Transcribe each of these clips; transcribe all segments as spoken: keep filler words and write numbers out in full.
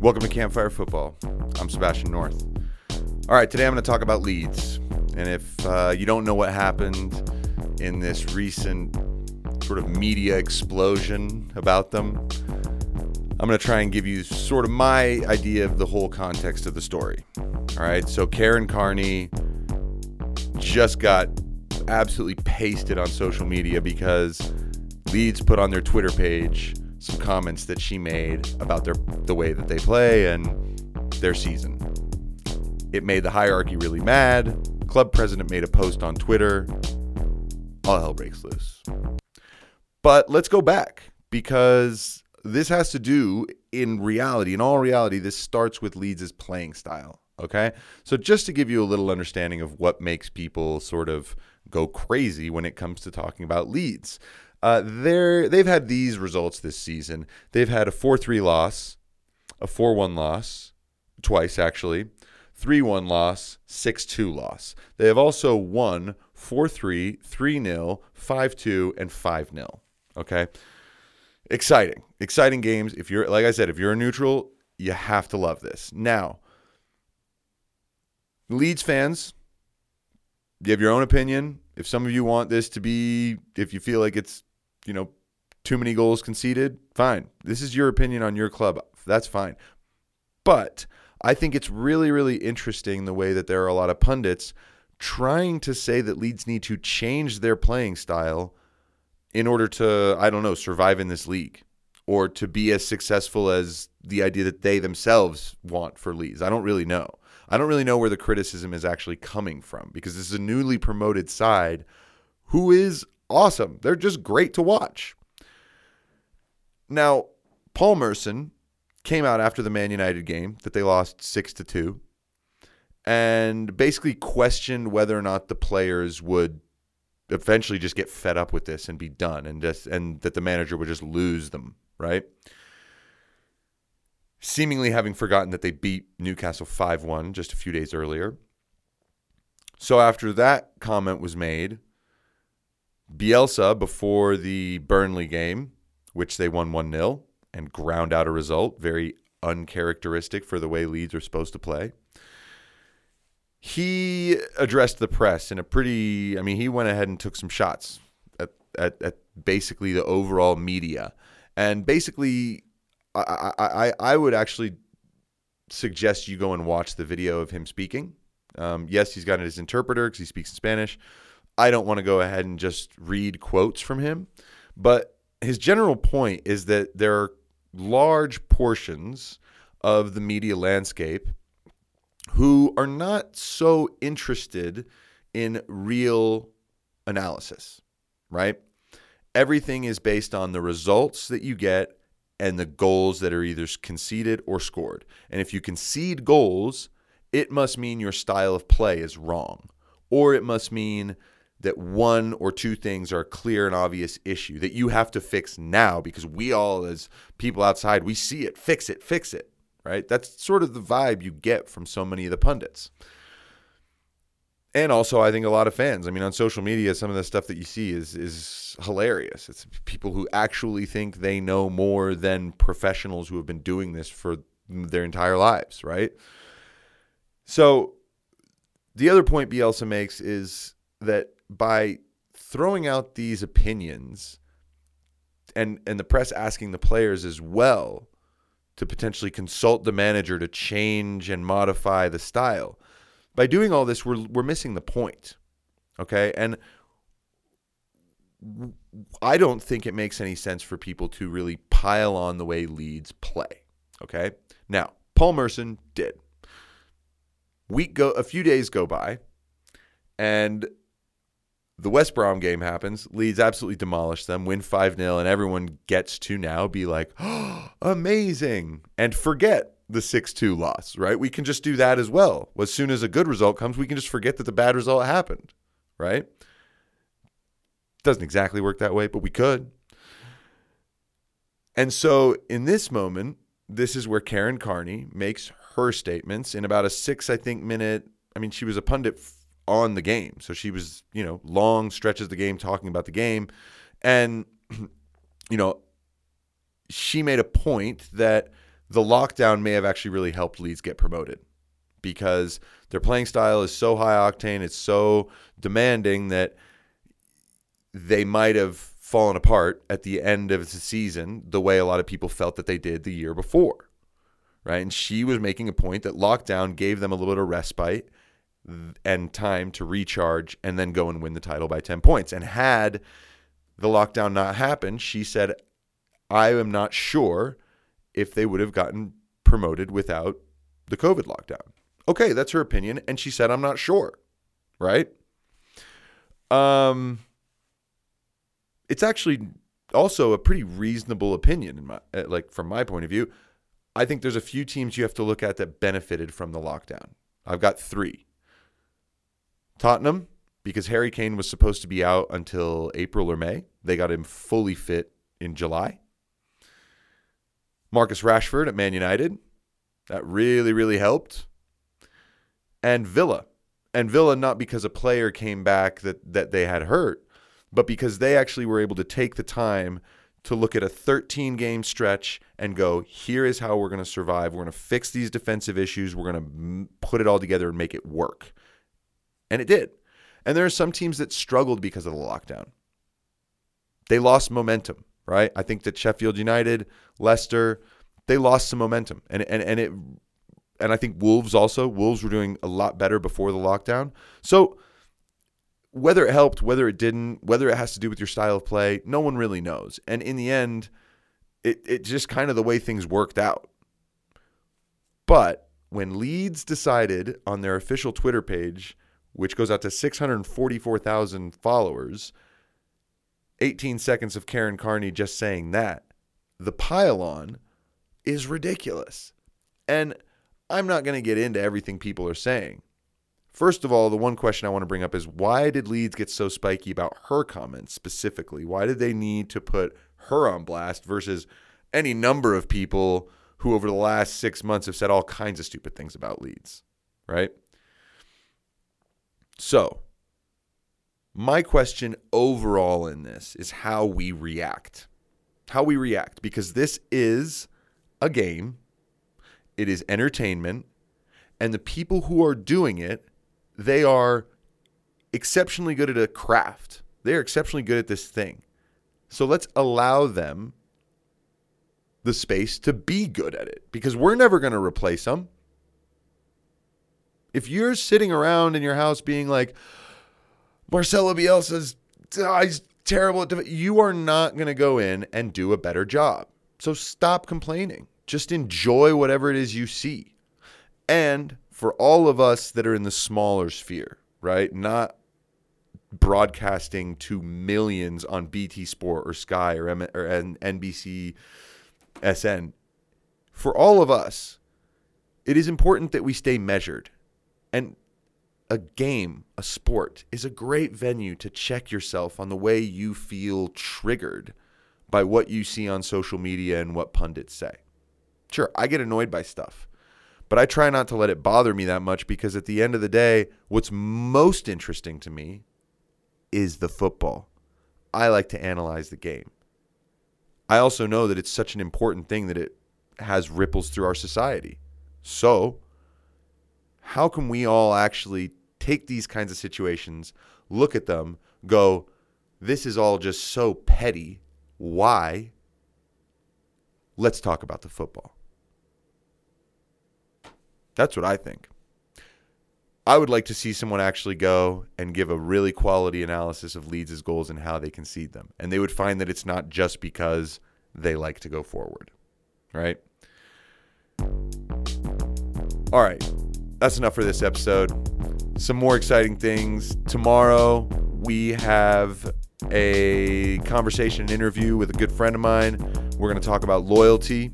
Welcome to Campfire Football. I'm Sebastian North. All right, today I'm going to talk about Leeds. And if uh, you don't know what happened in this recent sort of media explosion about them, I'm going to try and give you sort of my idea of the whole context of the story. All right, so Karen Carney just got absolutely pasted on social media because Leeds put on their Twitter page some comments that she made about their the way that they play and their season. It made the hierarchy really mad. Club president made a post on Twitter. All hell breaks loose. But let's go back, because this has to do, in reality, in all reality, this starts with Leeds' playing style, okay? So just to give you a little understanding of what makes people sort of go crazy when it comes to talking about Leeds. Uh, they're, they've had these results this season. They've had a four three loss, a four one loss, twice actually, three one loss, six two loss. They have also won four three, three nil, five two, and five nil, okay? Exciting. Exciting games. If you're, like I said, if you're a neutral, you have to love this. Now, Leeds fans, you have your own opinion. If some of you want this to be, if you feel like it's, you know, too many goals conceded, fine. This is your opinion on your club. That's fine. But I think it's really, really interesting the way that there are a lot of pundits trying to say that Leeds need to change their playing style in order to, I don't know, survive in this league or to be as successful as the idea that they themselves want for Leeds. I don't really know. I don't really know where the criticism is actually coming from, because this is a newly promoted side who is awesome. They're just great to watch. Now, Paul Merson came out after the Man United game that they lost six to two and basically questioned whether or not the players would eventually just get fed up with this and be done, and just and that the manager would just lose them, right? Seemingly having forgotten that they beat Newcastle five one just a few days earlier. So after that comment was made, Bielsa, before the Burnley game, which they won one nil and ground out a result, very uncharacteristic for the way Leeds are supposed to play, he addressed the press in a pretty, I mean, he went ahead and took some shots at, at, at basically the overall media. And basically, I, I I would actually suggest you go and watch the video of him speaking. Um, yes, he's got his interpreter because he speaks in Spanish. I don't want to go ahead and just read quotes from him. But his general point is that there are large portions of the media landscape who are not so interested in real analysis, right? Everything is based on the results that you get and the goals that are either conceded or scored. And if you concede goals, it must mean your style of play is wrong. Or it must mean that one or two things are a clear and obvious issue that you have to fix now, because we all, as people outside, we see it. Fix it, fix it, right? That's sort of the vibe you get from so many of the pundits. And also, I think a lot of fans. I mean, on social media, some of the stuff that you see is is hilarious. It's people who actually think they know more than professionals who have been doing this for their entire lives, right? So the other point Bielsa makes is that by throwing out these opinions and, and the press asking the players as well to potentially consult the manager to change and modify the style, by doing all this, we're we're missing the point, okay? And I don't think it makes any sense for people to really pile on the way Leeds play, okay? Now, Paul Merson did. Week go a few days go by, and the West Brom game happens. Leeds absolutely demolished them, win five nil, and everyone gets to now be like, oh, amazing, and forget the six two loss, right? We can just do that as well. As soon as a good result comes, we can just forget that the bad result happened, right? Doesn't exactly work that way, but we could. And so in this moment, this is where Karen Carney makes her statements in about a six, I think, minute. I mean, she was a pundit on the game. So she was, you know, long stretches of the game talking about the game. And, you know, she made a point that the lockdown may have actually really helped Leeds get promoted, because their playing style is so high octane, it's so demanding that they might have fallen apart at the end of the season the way a lot of people felt that they did the year before, right? And she was making a point that lockdown gave them a little bit of respite and time to recharge and then go and win the title by ten points. And had the lockdown not happened, she said, I am not sure if they would have gotten promoted without the COVID lockdown. Okay, that's her opinion. And she said, I'm not sure, right? Um, it's actually also a pretty reasonable opinion, in my, like from my point of view. I think there's a few teams you have to look at that benefited from the lockdown. I've got three. Tottenham, because Harry Kane was supposed to be out until April or May. They got him fully fit in July. Marcus Rashford at Man United. That really, really helped. And Villa. And Villa not because a player came back that, that they had hurt, but because they actually were able to take the time to look at a thirteen-game stretch and go, here is how we're going to survive. We're going to fix these defensive issues. We're going to put it all together and make it work. And it did. And there are some teams that struggled because of the lockdown. They lost momentum, right? I think that Sheffield United, Leicester, they lost some momentum. And and and it and I think Wolves also. Wolves were doing a lot better before the lockdown. So whether it helped, whether it didn't, whether it has to do with your style of play, no one really knows. And in the end, it it just kind of the way things worked out. But when Leeds decided on their official Twitter page, which goes out to six hundred forty-four thousand followers, eighteen seconds of Karen Carney just saying that, the pile-on is ridiculous. And I'm not going to get into everything people are saying. First of all, the one question I want to bring up is, why did Leeds get so spiky about her comments specifically? Why did they need to put her on blast versus any number of people who over the last six months have said all kinds of stupid things about Leeds, right? So my question overall in this is how we react. How we react, because this is a game. It is entertainment. And the people who are doing it, they are exceptionally good at a craft. They are exceptionally good at this thing. So let's allow them the space to be good at it, because we're never going to replace them. If you're sitting around in your house being like, Marcelo Bielsa's oh, he's terrible at def-, you are not going to go in and do a better job. So stop complaining. Just enjoy whatever it is you see. And for all of us that are in the smaller sphere, right? Not broadcasting to millions on B T Sport or Sky or, M- or N- N B C S N. For all of us, it is important that we stay measured. And a game, a sport, is a great venue to check yourself on the way you feel triggered by what you see on social media and what pundits say. Sure, I get annoyed by stuff, but I try not to let it bother me that much, because at the end of the day, what's most interesting to me is the football. I like to analyze the game. I also know that it's such an important thing that it has ripples through our society. So how can we all actually take these kinds of situations, look at them, go, this is all just so petty. Why? Let's talk about the football. That's what I think. I would like to see someone actually go and give a really quality analysis of Leeds' goals and how they concede them. And they would find that it's not just because they like to go forward, right? All right. That's enough for this episode. Some more exciting things. Tomorrow, we have a conversation, an interview with a good friend of mine. We're going to talk about loyalty.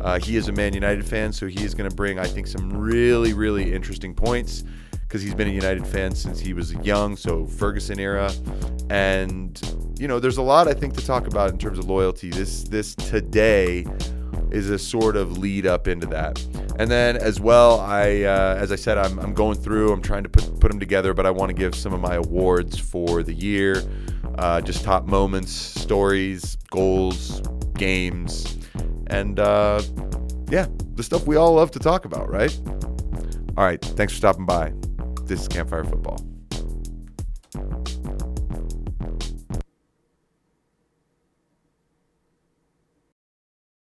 Uh, he is a Man United fan, so he is going to bring, I think, some really, really interesting points, because he's been a United fan since he was young, so Ferguson era. And, you know, there's a lot, I think, to talk about in terms of loyalty. This, this today is a sort of lead up into that. And then as well, I uh, as I said, I'm, I'm going through, I'm trying to put, put them together, but I want to give some of my awards for the year, uh, just top moments, stories, goals, games, and uh, yeah, the stuff we all love to talk about, right? All right, thanks for stopping by. This is Campfire Football.